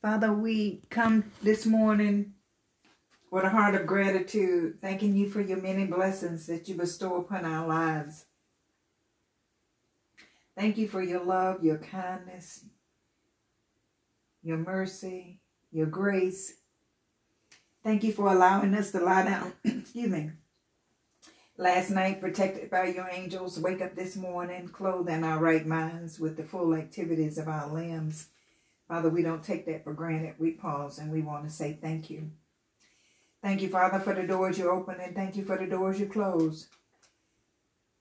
Father, we come this morning with a heart of gratitude, thanking you for your many blessings that you bestow upon our lives. Thank you for your love, your kindness, your mercy, your grace. Thank you for allowing us to lie down, excuse me, last night, protected by your angels, wake up this morning, clothed in our right minds with the full activities of our limbs. Father, we don't take that for granted. We pause and we want to say thank you. Thank you, Father, for the doors you open, and thank you for the doors you close.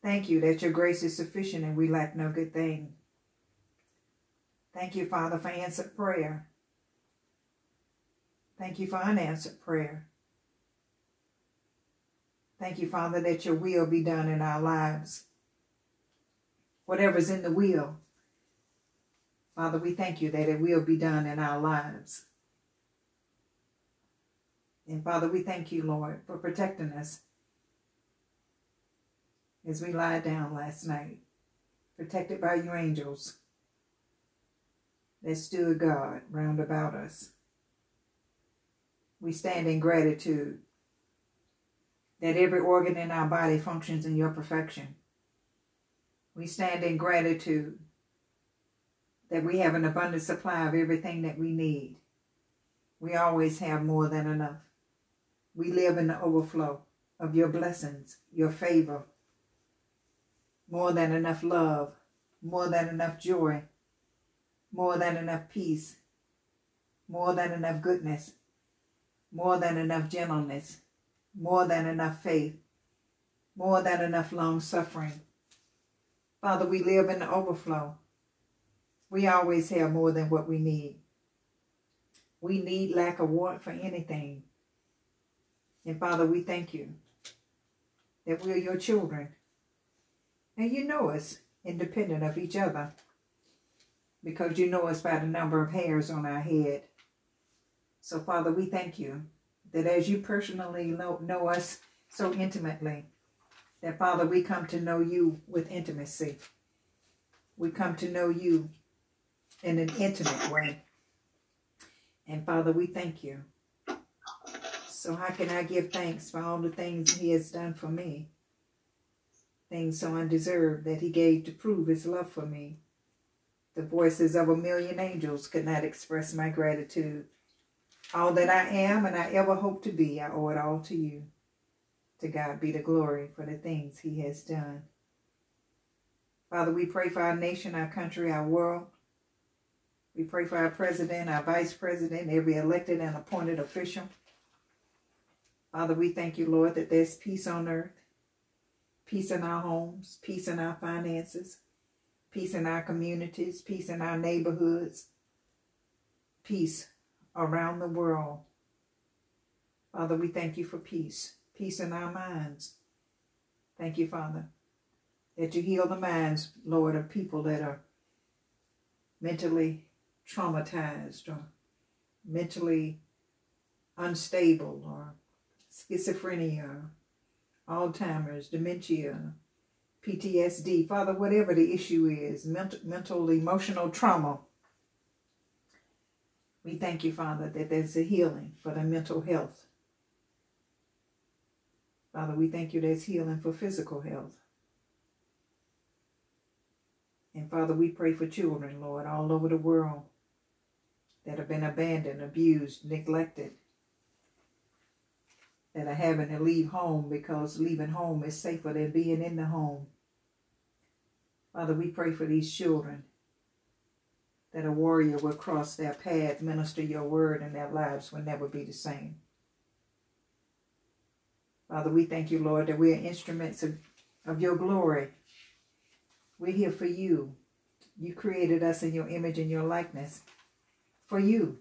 Thank you that your grace is sufficient and we lack no good thing. Thank you, Father, for answered prayer. Thank you for unanswered prayer. Thank you, Father, that your will be done in our lives. Whatever's in the will, Father, we thank you that it will be done in our lives. And Father, we thank you, Lord, for protecting us as we lie down last night, protected by your angels that stood guard round about us. We stand in gratitude that every organ in our body functions in your perfection. We stand in gratitude that we have an abundant supply of everything that we need. We always have more than enough. We live in the overflow of your blessings, your favor, more than enough love, more than enough joy, more than enough peace, more than enough goodness, more than enough gentleness, more than enough faith, more than enough long-suffering. Father, we live in the overflow. We always have more than what we need. We need lack of want for anything. And Father, we thank you that we are your children. And you know us independent of each other, because you know us by the number of hairs on our head. So Father, we thank you that as you personally know us so intimately, that Father, we come to know you with intimacy. We come to know you in an intimate way. And Father, we thank you. So how can I give thanks for all the things he has done for me? Things so undeserved that he gave to prove his love for me. The voices of 1,000,000 angels could not express my gratitude. All that I am and I ever hope to be, I owe it all to you. To God be the glory for the things he has done. Father, we pray for our nation, our country, our world. We pray for our president, our vice president, every elected and appointed official. Father, we thank you, Lord, that there's peace on earth, peace in our homes, peace in our finances, peace in our communities, peace in our neighborhoods, peace around the world. Father, we thank you for peace, peace in our minds. Thank you, Father, that you heal the minds, Lord, of people that are mentally traumatized or mentally unstable or schizophrenia, Alzheimer's, dementia, PTSD. Father, whatever the issue is, mental, emotional trauma, we thank you, Father, that there's a healing for the mental health. Father, we thank you there's healing for physical health. And Father, we pray for children, Lord, all over the world that have been abandoned, abused, neglected, that are having to leave home because leaving home is safer than being in the home. Father, we pray for these children that a warrior will cross their path, minister your word, and their lives will never be the same. Father, we thank you, Lord, that we are instruments of your glory. We're here for you. You created us in your image and your likeness for you.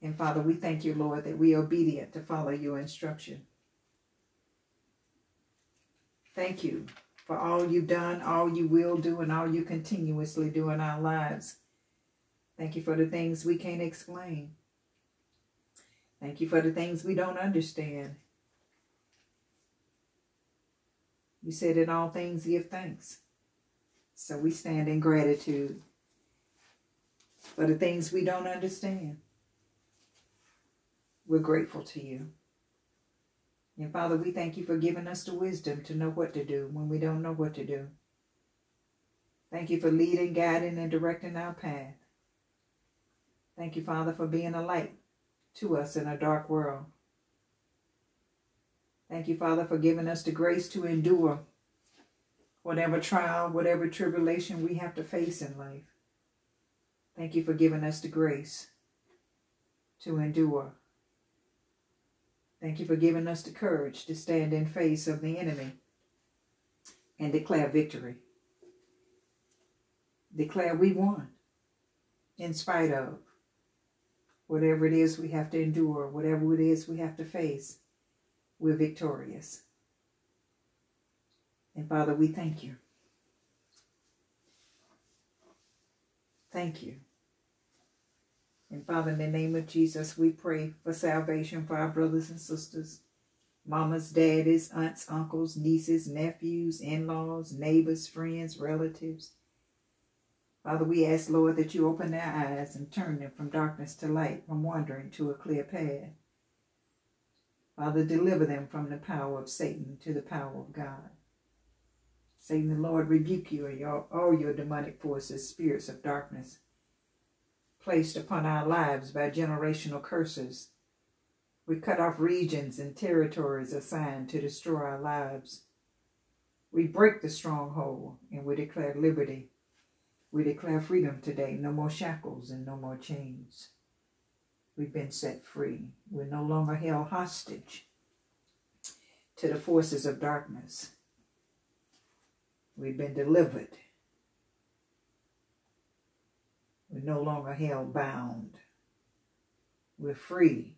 And Father, we thank you, Lord, that we are obedient to follow your instruction. Thank you for all you've done, all you will do, and all you continuously do in our lives. Thank you for the things we can't explain. Thank you for the things we don't understand. You said in all things give thanks. So we stand in gratitude. for the things we don't understand. We're grateful to you. And Father, we thank you for giving us the wisdom to know what to do when we don't know what to do. Thank you for leading, guiding, and directing our path. Thank you, Father, for being a light to us in a dark world. Thank you, Father, for giving us the grace to endure whatever trial, whatever tribulation we have to face in life. Thank you for giving us the grace to endure. Thank you for giving us the courage to stand in face of the enemy and declare victory. Declare we won in spite of whatever it is we have to endure, whatever it is we have to face. We're victorious. And Father, we thank you. Thank you. And Father, in the name of Jesus, we pray for salvation for our brothers and sisters, mamas, daddies, aunts, uncles, nieces, nephews, in-laws, neighbors, friends, relatives. Father, we ask, Lord, that you open their eyes and turn them from darkness to light, from wandering to a clear path. Father, deliver them from the power of Satan to the power of God. Satan, the Lord, rebuke you and all your demonic forces, spirits of darkness, placed upon our lives by generational curses. We cut off regions and territories assigned to destroy our lives. We break the stronghold and we declare liberty. We declare freedom today, no more shackles and no more chains. We've been set free. We're no longer held hostage to the forces of darkness. We've been delivered. We're no longer held bound. We're free.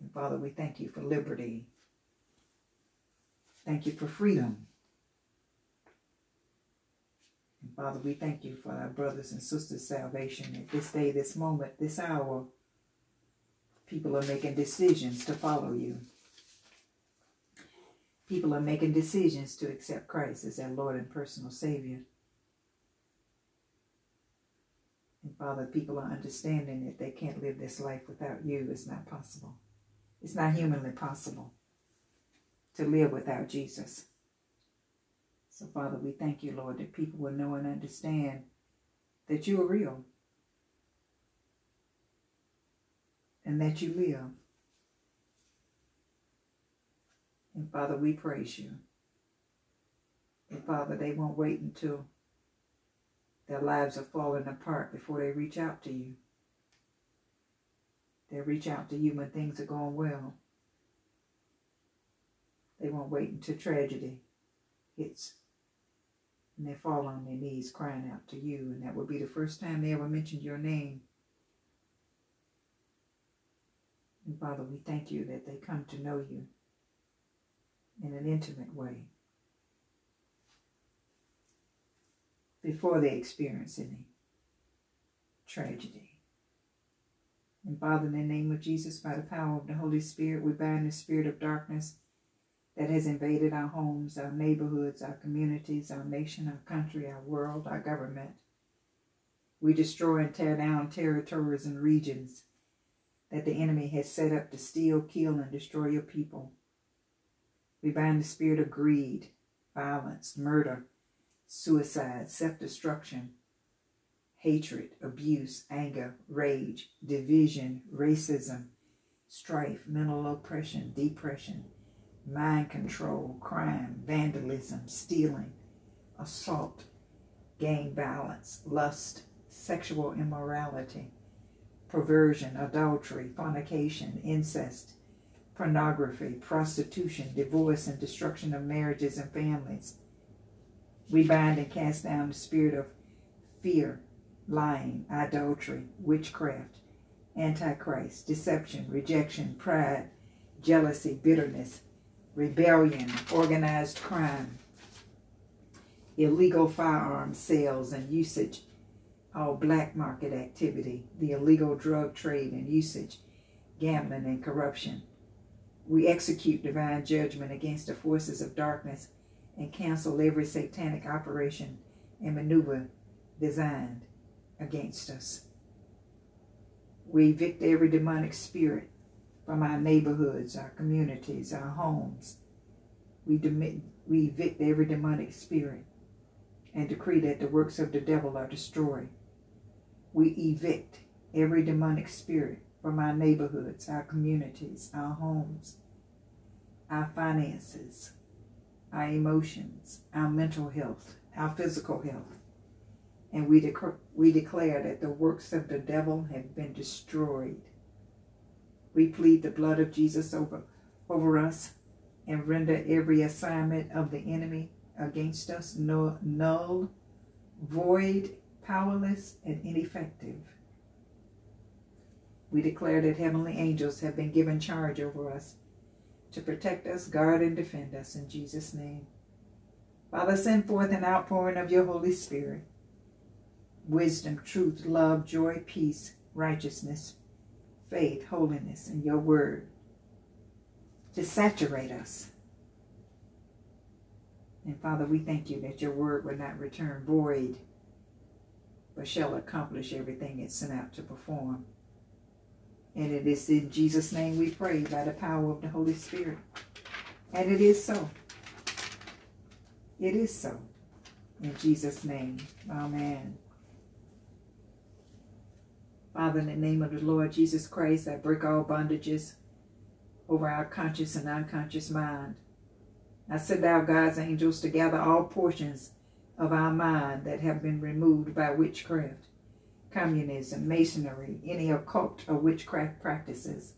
And Father, we thank you for liberty. Thank you for freedom. And Father, we thank you for our brothers and sisters' salvation. At this day, this moment, this hour, people are making decisions to follow you. People are making decisions to accept Christ as their Lord and personal Savior. And Father, people are understanding that they can't live this life without you. It's not possible. It's not humanly possible to live without Jesus. So Father, we thank you, Lord, that people will know and understand that you are real and that you live. And Father, we praise you. And Father, they won't wait until their lives are falling apart before they reach out to you. They'll reach out to you when things are going well. They won't wait until tragedy hits and they fall on their knees crying out to you. And that will be the first time they ever mentioned your name. And Father, we thank you that they come to know you in an intimate way before they experience any tragedy. And Father, in the name of Jesus, by the power of the Holy Spirit, we bind the spirit of darkness that has invaded our homes, our neighborhoods, our communities, our nation, our country, our world, our government. We destroy and tear down territories and regions that the enemy has set up to steal, kill, and destroy your people. We bind the spirit of greed, violence, murder, suicide, self-destruction, hatred, abuse, anger, rage, division, racism, strife, mental oppression, depression, mind control, crime, vandalism, stealing, assault, gang violence, lust, sexual immorality, perversion, adultery, fornication, incest, pornography, prostitution, divorce, and destruction of marriages and families. We bind and cast down the spirit of fear, lying, adultery, witchcraft, antichrist, deception, rejection, pride, jealousy, bitterness, rebellion, organized crime, illegal firearm sales and usage, all black market activity, the illegal drug trade and usage, gambling and corruption. We execute divine judgment against the forces of darkness and cancel every satanic operation and maneuver designed against us. We evict every demonic spirit from our neighborhoods, our communities, our homes. We evict every demonic spirit and decree that the works of the devil are destroyed. We evict every demonic spirit from our neighborhoods, our communities, our homes, our finances, our emotions, our mental health, our physical health. And we declare that the works of the devil have been destroyed. We plead the blood of Jesus over us and render every assignment of the enemy against us null, void, powerless, and ineffective. We declare that heavenly angels have been given charge over us to protect us, guard, and defend us in Jesus' name. Father, send forth an outpouring of your Holy Spirit. Wisdom, truth, love, joy, peace, righteousness, faith, holiness, and your word to saturate us. And Father, we thank you that your word will not return void, but shall accomplish everything it's sent out to perform. And it is in Jesus' name we pray by the power of the Holy Spirit. And it is so. It is so. In Jesus' name. Amen. Father, in the name of the Lord Jesus Christ, I break all bondages over our conscious and unconscious mind. I send out God's angels to gather all portions of our mind that have been removed by witchcraft, communism, masonry, any occult or witchcraft practices,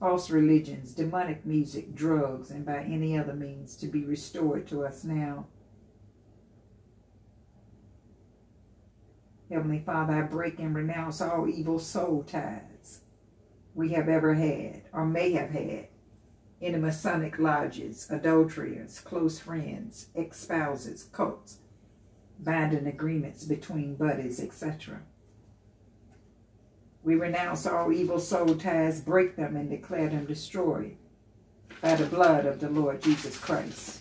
false religions, demonic music, drugs, and by any other means to be restored to us now. Heavenly Father, I break and renounce all evil soul ties we have ever had or may have had in the Masonic lodges, adulterers, close friends, ex-spouses, cults, binding agreements between buddies, etc. We renounce all evil soul ties, break them, and declare them destroyed by the blood of the Lord Jesus Christ.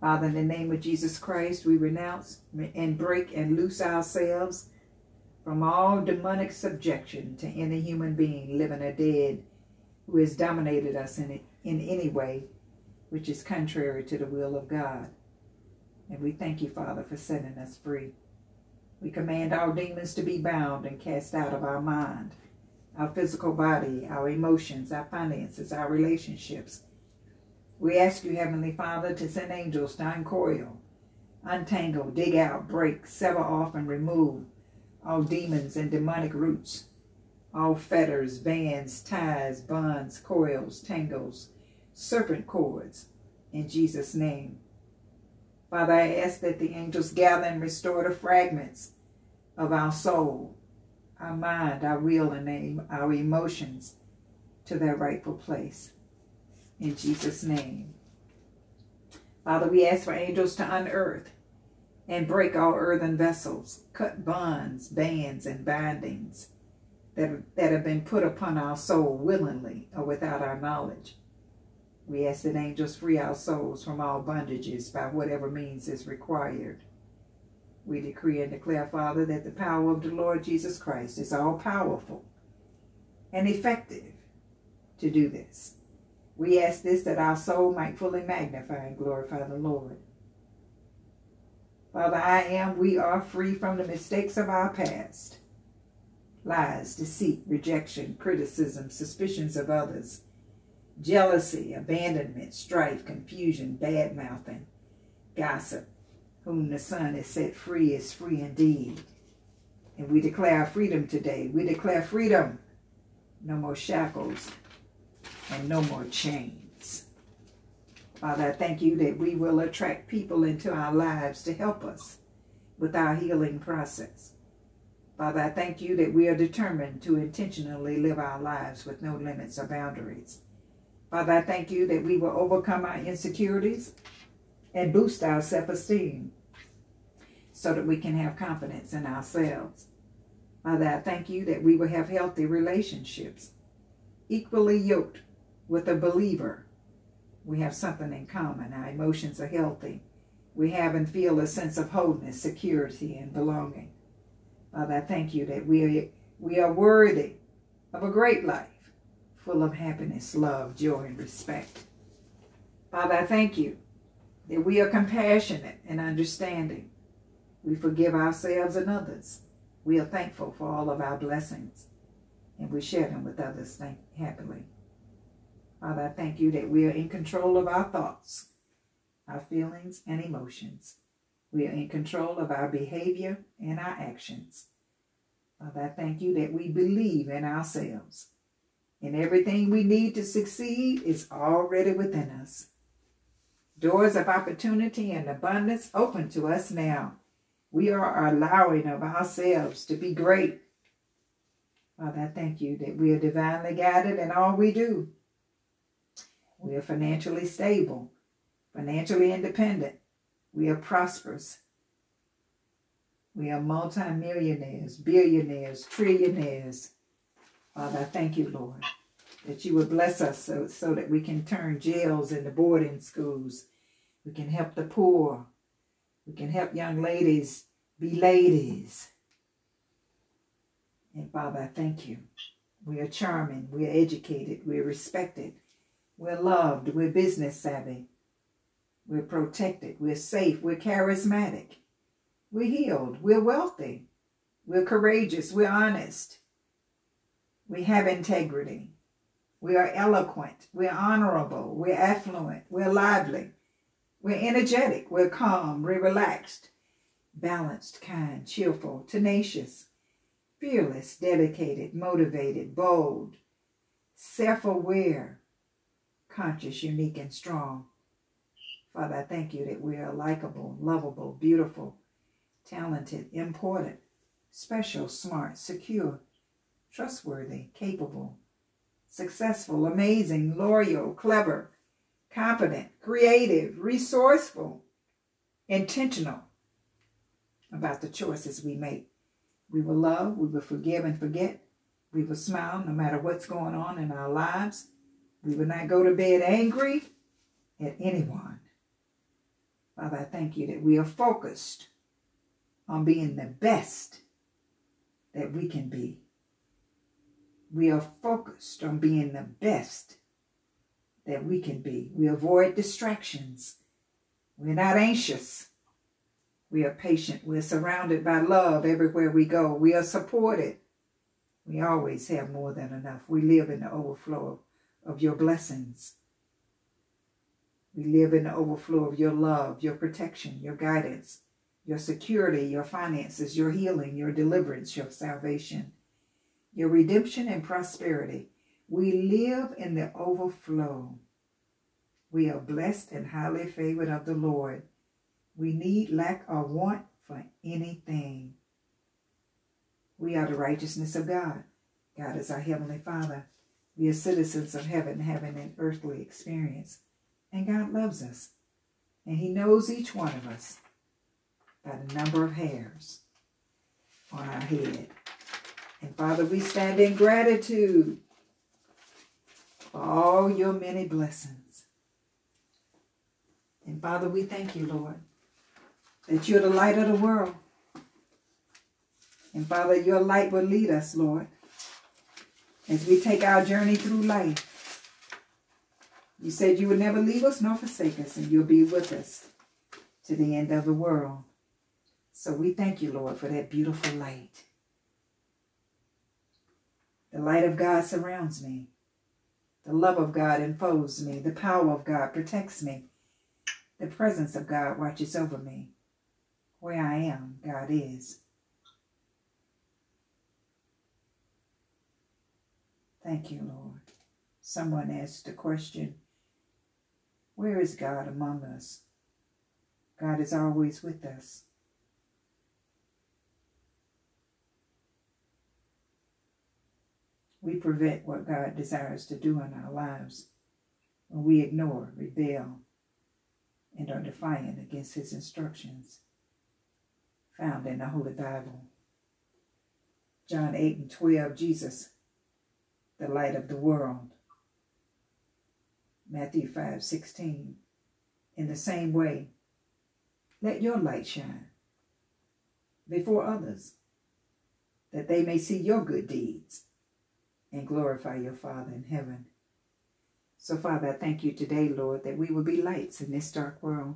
Father, in the name of Jesus Christ, we renounce and break and loose ourselves from all demonic subjection to any human being, living or dead, who has dominated us in any way which is contrary to the will of God. And we thank you, Father, for setting us free. We command all demons to be bound and cast out of our mind, our physical body, our emotions, our finances, our relationships. We ask you, Heavenly Father, to send angels to uncoil, untangle, dig out, break, sever off, and remove all demons and demonic roots, all fetters, bands, ties, bonds, coils, tangles, serpent cords, in Jesus' name. Father, I ask that the angels gather and restore the fragments of our soul, our mind, our will, and our emotions to their rightful place. In Jesus' name. Father, we ask for angels to unearth and break all earthen vessels, cut bonds, bands, and bindings that have been put upon our soul willingly or without our knowledge. We ask that angels free our souls from all bondages by whatever means is required. We decree and declare, Father, that the power of the Lord Jesus Christ is all-powerful and effective to do this. We ask this that our soul might fully magnify and glorify the Lord. Father, we are free from the mistakes of our past. Lies, deceit, rejection, criticism, suspicions of others, jealousy, abandonment, strife, confusion, bad-mouthing, gossip. Whom the Son is set free is free indeed. And we declare freedom today. We declare freedom. No more shackles and no more chains. Father, I thank you that we will attract people into our lives to help us with our healing process. Father, I thank you that we are determined to intentionally live our lives with no limits or boundaries. Father, I thank you that we will overcome our insecurities and boost our self-esteem so that we can have confidence in ourselves. Father, I thank you that we will have healthy relationships. Equally yoked with a believer, we have something in common. Our emotions are healthy. we have and feel a sense of wholeness, security, and belonging. Father, I thank you that we are worthy of a great life, full of happiness, love, joy, and respect. Father, I thank you that we are compassionate and understanding. We forgive ourselves and others. We are thankful for all of our blessings, and we share them with others happily. Father, I thank you that we are in control of our thoughts, our feelings, and emotions. We are in control of our behavior and our actions. Father, I thank you that we believe in ourselves, and everything we need to succeed is already within us. Doors of opportunity and abundance open to us now. We are allowing of ourselves to be great. Father, I thank you that we are divinely guided in all we do. We are financially stable, financially independent. We are prosperous. We are multimillionaires, billionaires, trillionaires. Father, I thank you, Lord, that you would bless us so that we can turn jails into boarding schools. We can help the poor. We can help young ladies be ladies. And Father, I thank you. We are charming. We are educated. We are respected. We're loved. We're business savvy. We're protected. We're safe. We're charismatic. We're healed. We're wealthy. We're courageous. We're honest. We have integrity. We are eloquent. We're honorable. We're affluent. We're lively. We're energetic. We're calm. We're relaxed. Balanced, kind, cheerful, tenacious, fearless, dedicated, motivated, bold, self-aware, conscious, unique, and strong. Father, I thank you that we are likable, lovable, beautiful, talented, important, special, smart, secure, trustworthy, capable, successful, amazing, loyal, clever, confident, creative, resourceful, intentional about the choices we make. We will love, we will forgive and forget. We will smile no matter what's going on in our lives. We will not go to bed angry at anyone. Father, I thank you that we are focused on being the best that we can be. We are focused on being the best that we can be. We avoid distractions. We're not anxious. We are patient. We're surrounded by love everywhere we go. We are supported. We always have more than enough. We live in the overflow of your blessings. We live in the overflow of your love, your protection, your guidance, your security, your finances, your healing, your deliverance, your salvation, your redemption and prosperity. We live in the overflow. We are blessed and highly favored of the Lord. We need, lack, or want for anything. We are the righteousness of God. God is our Heavenly Father. We are citizens of heaven, having an earthly experience. And God loves us. And He knows each one of us by the number of hairs on our head. And Father, we stand in gratitude for all your many blessings. And Father, we thank you, Lord, that you're the light of the world. And Father, your light will lead us, Lord, as we take our journey through life. You said you would never leave us nor forsake us, and you'll be with us to the end of the world. So we thank you, Lord, for that beautiful light. The light of God surrounds me. The love of God enfolds me. The power of God protects me. The presence of God watches over me. Where I am, God is. Thank you, Lord. Someone asked the question, where is God among us? God is always with us. We prevent what God desires to do in our lives when we ignore, rebel, and are defiant against His instructions found in the Holy Bible. John 8:12, Jesus, the light of the world. Matthew 5:16, in the same way, Let your light shine before others, that they may see your good deeds and glorify your Father in heaven. So, Father, I thank you today, Lord, that we will be lights in this dark world.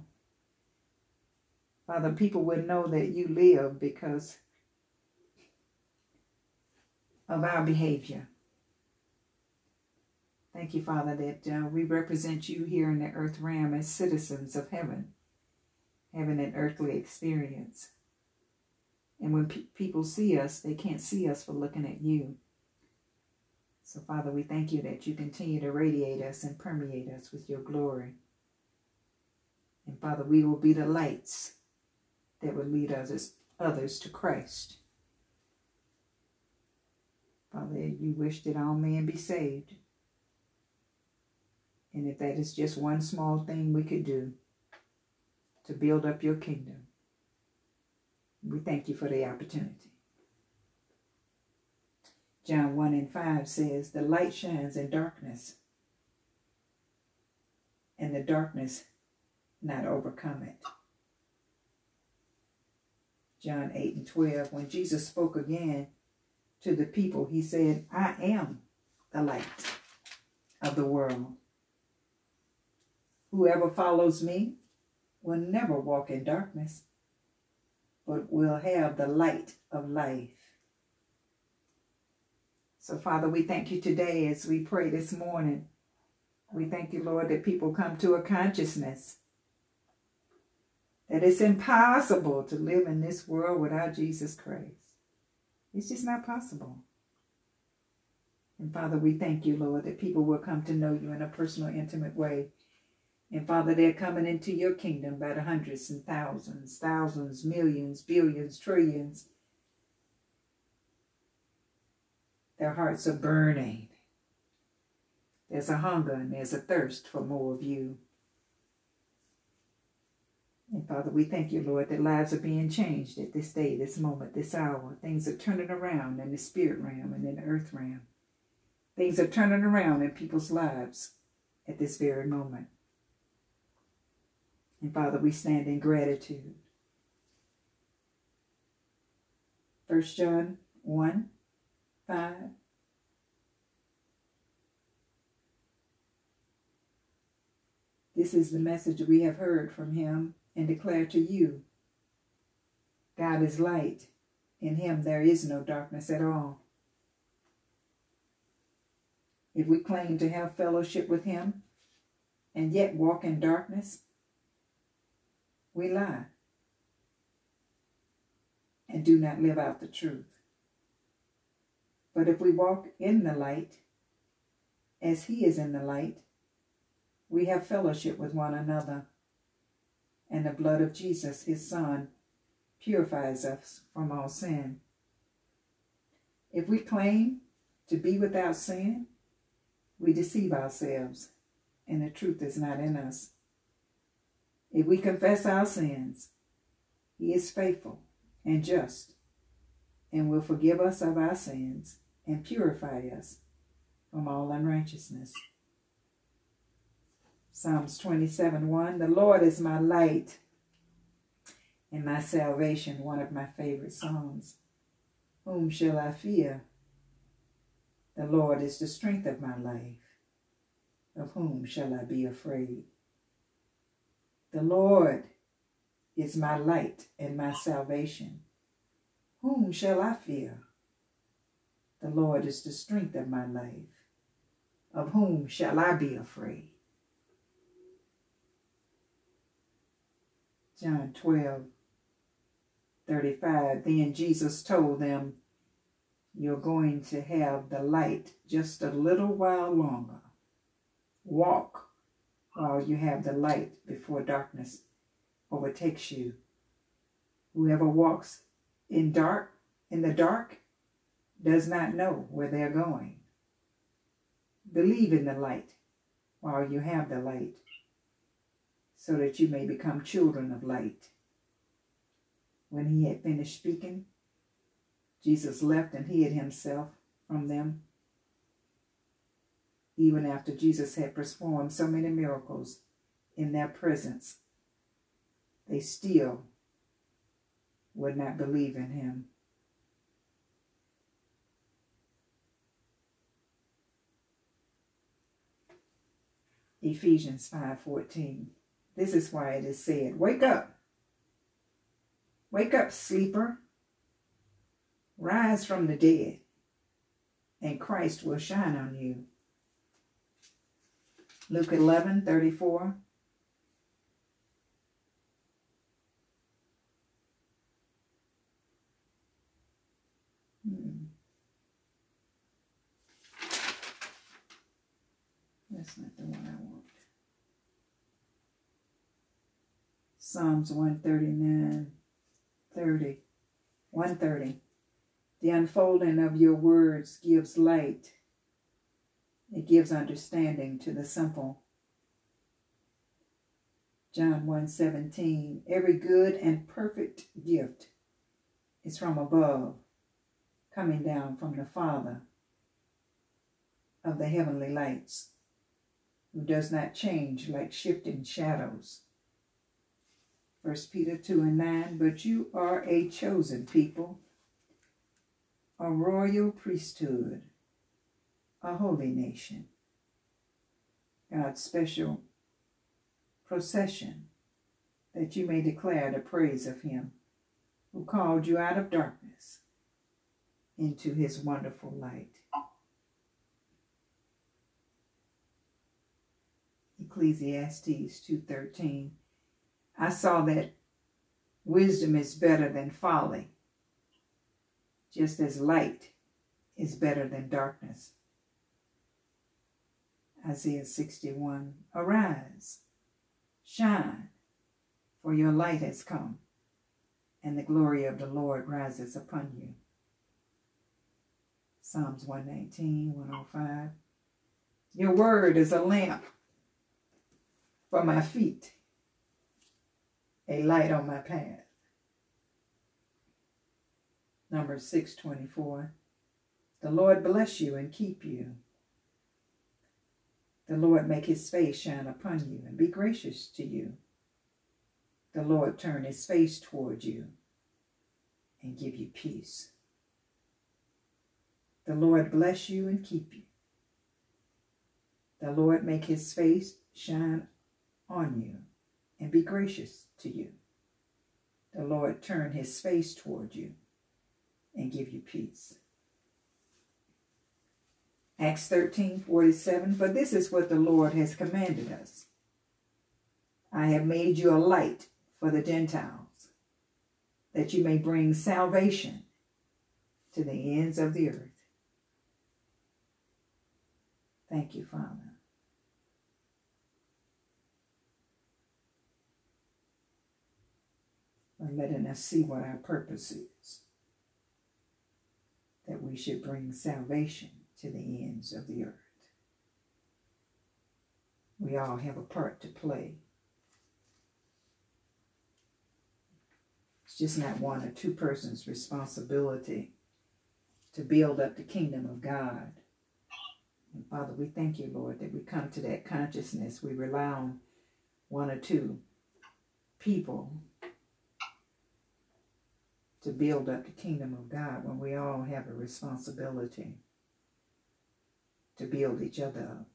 Father, people would know that you live because of our behavior. Thank you, Father, that we represent you here in the earth realm as citizens of heaven, having an earthly experience. And when people see us, they can't see us for looking at you. So, Father, we thank you that you continue to radiate us and permeate us with your glory. And, Father, we will be the lights that will lead others to Christ. Father, you wish that all men be saved. And if that is just one small thing we could do to build up your kingdom, we thank you for the opportunity. John 1:5 says, the light shines in darkness, and the darkness not overcome it. John 8:12, when Jesus spoke again to the people, he said, I am the light of the world. Whoever follows me will never walk in darkness, but will have the light of life. So, Father, we thank you today as we pray this morning. We thank you, Lord, that people come to a consciousness that it's impossible to live in this world without Jesus Christ. It's just not possible. And, Father, we thank you, Lord, that people will come to know you in a personal, intimate way. And, Father, they're coming into your kingdom by the hundreds and thousands, millions, billions, trillions. Their hearts are burning. There's a hunger and there's a thirst for more of you. And, Father, we thank you, Lord, that lives are being changed at this day, this moment, this hour. Things are turning around in the spirit realm and in the earth realm. Things are turning around in people's lives at this very moment. And, Father, we stand in gratitude. 1 John 1:5. This is the message we have heard from him and declare to you. God is light. In him there is no darkness at all. If we claim to have fellowship with him and yet walk in darkness, we lie and do not live out the truth. But if we walk in the light, as he is in the light, we have fellowship with one another, and the blood of Jesus, his Son, purifies us from all sin. If we claim to be without sin, we deceive ourselves, and the truth is not in us. If we confess our sins, he is faithful and just, and will forgive us of our sins and purify us from all unrighteousness. Psalms 27:1, the Lord is my light and my salvation, one of my favorite psalms. Whom shall I fear? The Lord is the strength of my life. Of whom shall I be afraid? The Lord is my light and my salvation. Whom shall I fear? The Lord is the strength of my life. Of whom shall I be afraid? John 12:35, then Jesus told them, you're going to have the light just a little while longer. Walk while you have the light before darkness overtakes you. Whoever walks in the dark does not know where they're going. Believe in the light while you have the light, so that you may become children of light. When he had finished speaking, Jesus left and hid himself from them. Even after Jesus had performed so many miracles in their presence, they still would not believe in him. Ephesians 5:14. This is why it is said, wake up. Wake up, sleeper. Rise from the dead, and Christ will shine on you. Luke 11:34. That's not the one I want. Psalms 130. The unfolding of your words gives light. It gives understanding to the simple. John 1:17. Every good and perfect gift is from above, coming down from the Father of the heavenly lights, who does not change like shifting shadows. 1 Peter 2:9, but you are a chosen people, a royal priesthood, a holy nation, God's special procession, that you may declare the praise of him who called you out of darkness into his wonderful light. Ecclesiastes 2:13. I saw that wisdom is better than folly, just as light is better than darkness. Isaiah 61. Arise, shine, for your light has come, and the glory of the Lord rises upon you. Psalms 119, 105. Your word is a lamp for my feet, a light on my path. Numbers 6:24. The Lord bless you and keep you. The Lord make his face shine upon you and be gracious to you. The Lord turn his face toward you and give you peace. The Lord bless you and keep you. The Lord make his face shine on you and be gracious to you. The Lord turn his face toward you and give you peace. Acts 13:47. For this is what the Lord has commanded us. I have made you a light for the Gentiles, that you may bring salvation to the ends of the earth. Thank you, Father. And letting us see what our purpose is, that we should bring salvation to the ends of the earth. We all have a part to play. It's just not one or two persons' responsibility to build up the kingdom of God. And Father, we thank you, Lord, that we come to that consciousness. We rely on one or two people to build up the kingdom of God, when we all have a responsibility to build each other up.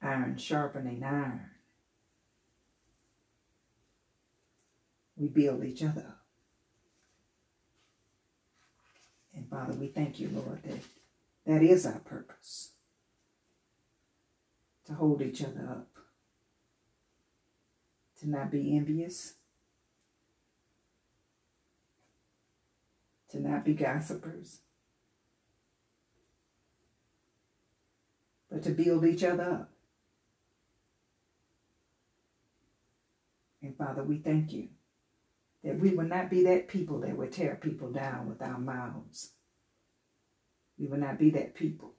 Iron sharpening iron. We build each other up. And Father, we thank you, Lord, that that is our purpose, to hold each other up, to not be envious, to not be gossipers, but to build each other up. And Father, we thank you that we will not be that people that would tear people down with our mouths. We will not be that people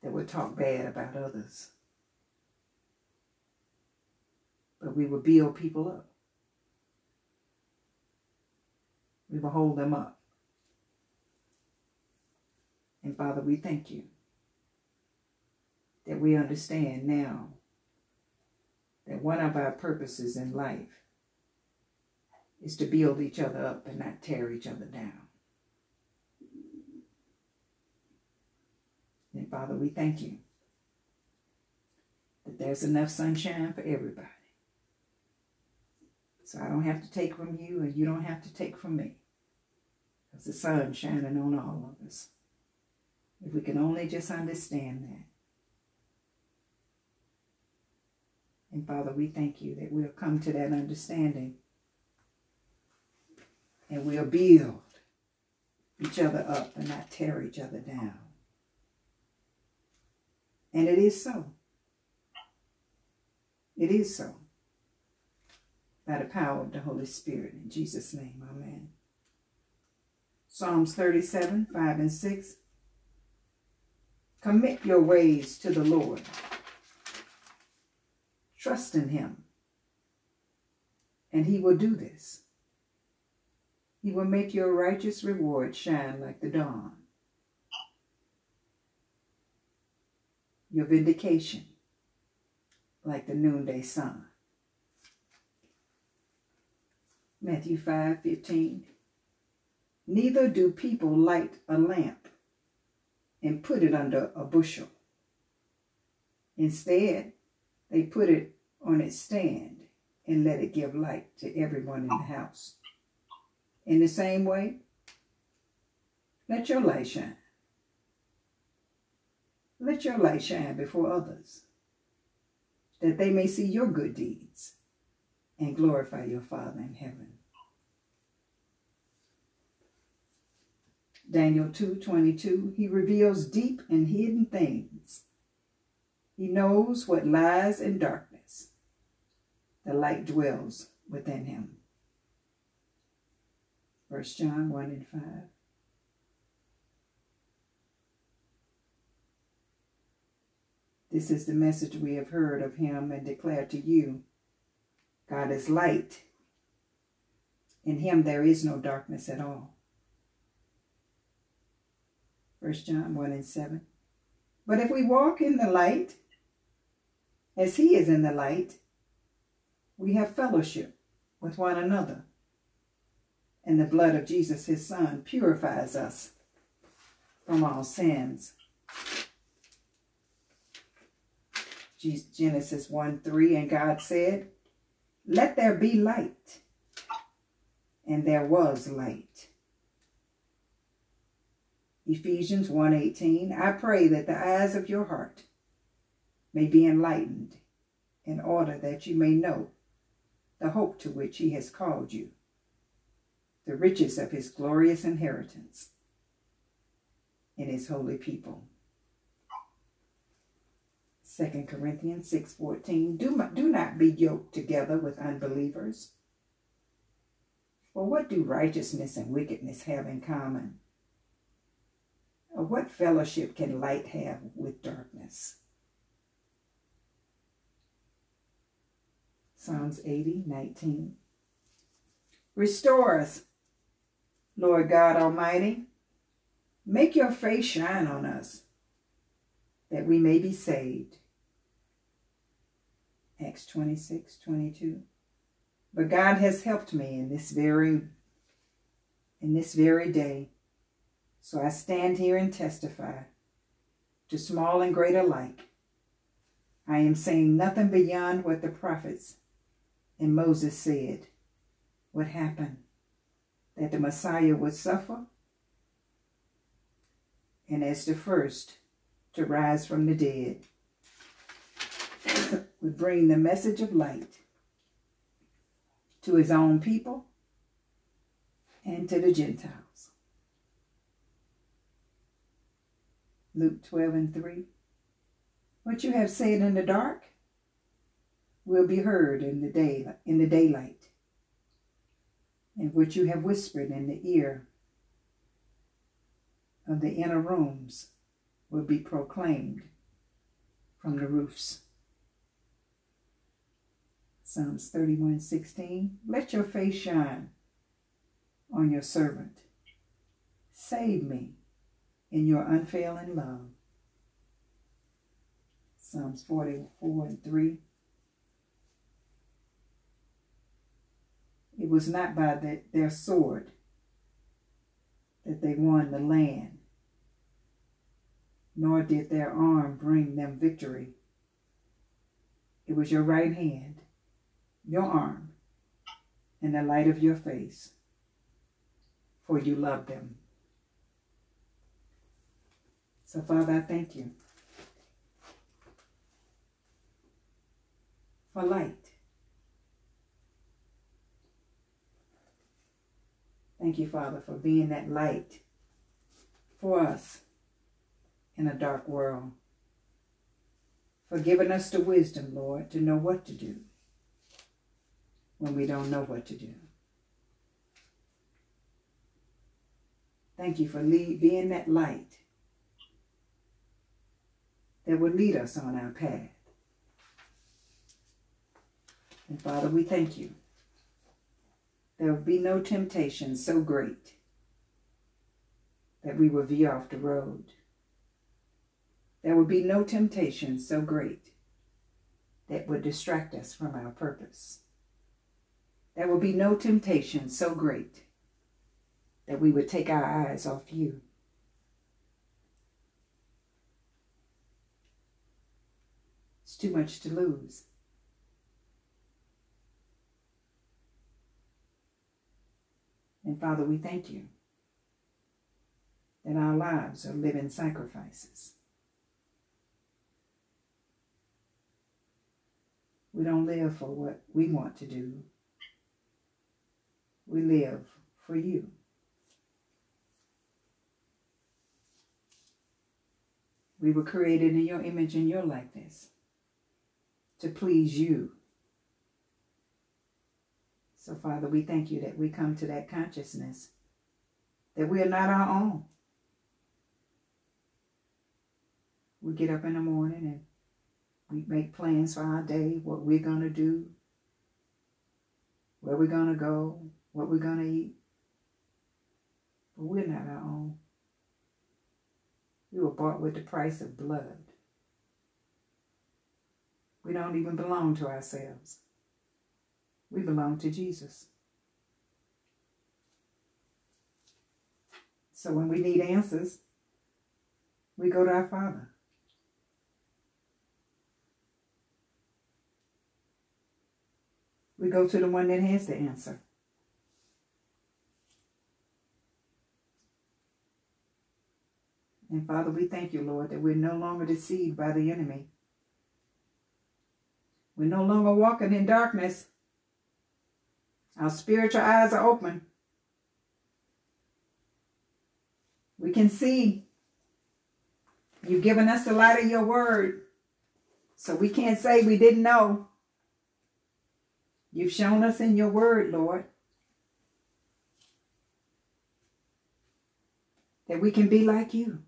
that would talk bad about others, but we will build people up. We will hold them up. And Father, we thank you that we understand now that one of our purposes in life is to build each other up and not tear each other down. And Father, we thank you that there's enough sunshine for everybody. So I don't have to take from you, and you don't have to take from me. Because the sun's shining on all of us. If we can only just understand that. And Father, we thank you that we'll come to that understanding. And we'll build each other up and not tear each other down. And it is so. It is so. By the power of the Holy Spirit. In Jesus' name, amen. Psalms 37, 5 and 6. Commit your ways to the Lord. Trust in him. And he will do this. He will make your righteous reward shine like the dawn. Your vindication like the noonday sun. Matthew 5:15. Neither do people light a lamp and put it under a bushel. Instead, they put it on its stand and let it give light to everyone in the house. In the same way, let your light shine. Let your light shine before others, that they may see your good deeds and glorify your Father in heaven. Daniel 2:22, he reveals deep and hidden things. He knows what lies in darkness. The light dwells within him. 1 John 1:5. This is the message we have heard of him and declare to you. God is light. In him there is no darkness at all. 1 John 1:7. But if we walk in the light, as he is in the light, we have fellowship with one another. And the blood of Jesus, his son, purifies us from all sins. Genesis 1:3, and God said, let there be light. And there was light. Ephesians 1:18, I pray that the eyes of your heart may be enlightened in order that you may know the hope to which he has called you, the riches of his glorious inheritance in his holy people. 2 Corinthians 6:14, do not be yoked together with unbelievers. For what do righteousness and wickedness have in common? Or what fellowship can light have with darkness? Psalms 80:19. Restore us, Lord God Almighty. Make your face shine on us, that we may be saved. Acts 26:22. But God has helped me in this very day. So I stand here and testify, to small and great alike. I am saying nothing beyond what the prophets and Moses said would happen, that the Messiah would suffer, and as the first to rise from the dead, would bring the message of light to his own people and to the Gentiles. Luke 12:3. What you have said in the dark will be heard in the daylight, and what you have whispered in the ear of the inner rooms will be proclaimed from the roofs. Psalms 31:16. Let your face shine on your servant. Save me in your unfailing love. Psalms 44:3. It was not by their sword that they won the land, nor did their arm bring them victory. It was your right hand, your arm, and the light of your face, for you loved them. So, Father, I thank you for light. Thank you, Father, for being that light for us in a dark world. For giving us the wisdom, Lord, to know what to do when we don't know what to do. Thank you for being that light that will lead us on our path. And Father, we thank you. There will be no temptation so great that we will veer off the road. There will be no temptation so great that would distract us from our purpose. There will be no temptation so great that we would take our eyes off you. It's too much to lose. And Father, we thank you that our lives are living sacrifices. We don't live for what we want to do. We live for you. We were created in your image and your likeness to please you. So, Father, we thank you that we come to that consciousness that we are not our own. We get up in the morning and we make plans for our day, what we're going to do, where we're going to go, what we're going to eat. But we're not our own. We were bought with the price of blood. We don't even belong to ourselves. We belong to Jesus. So when we need answers, we go to our Father. We go to the one that has the answer. And Father, we thank you, Lord, that we're no longer deceived by the enemy. We're no longer walking in darkness. Our spiritual eyes are open. We can see. You've given us the light of your word, so we can't say we didn't know. You've shown us in your word, Lord, that we can be like you.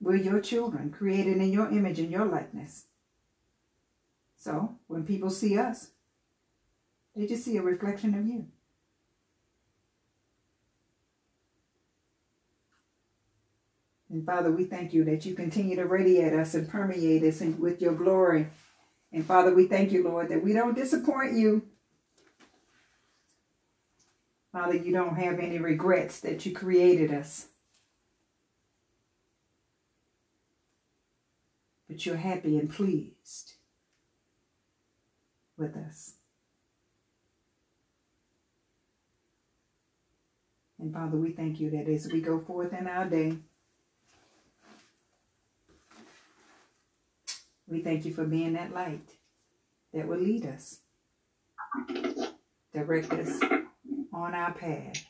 We're your children, created in your image and your likeness. So, when people see us, they just see a reflection of you. And Father, we thank you that you continue to radiate us and permeate us with your glory. And Father, we thank you, Lord, that we don't disappoint you. Father, you don't have any regrets that you created us. But you're happy and pleased with us. And Father, we thank you that as we go forth in our day, we thank you for being that light that will lead us, direct us on our path,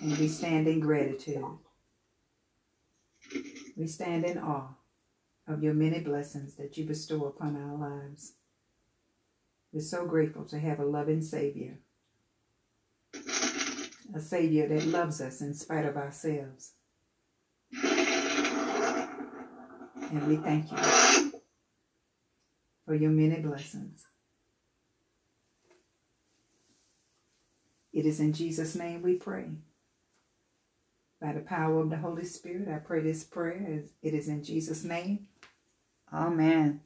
and we stand in gratitude. We stand in awe of your many blessings that you bestow upon our lives. We're so grateful to have a loving Savior, a Savior that loves us in spite of ourselves. And we thank you for your many blessings. It is in Jesus' name we pray. By the power of the Holy Spirit, I pray this prayer. It is in Jesus' name. Amen.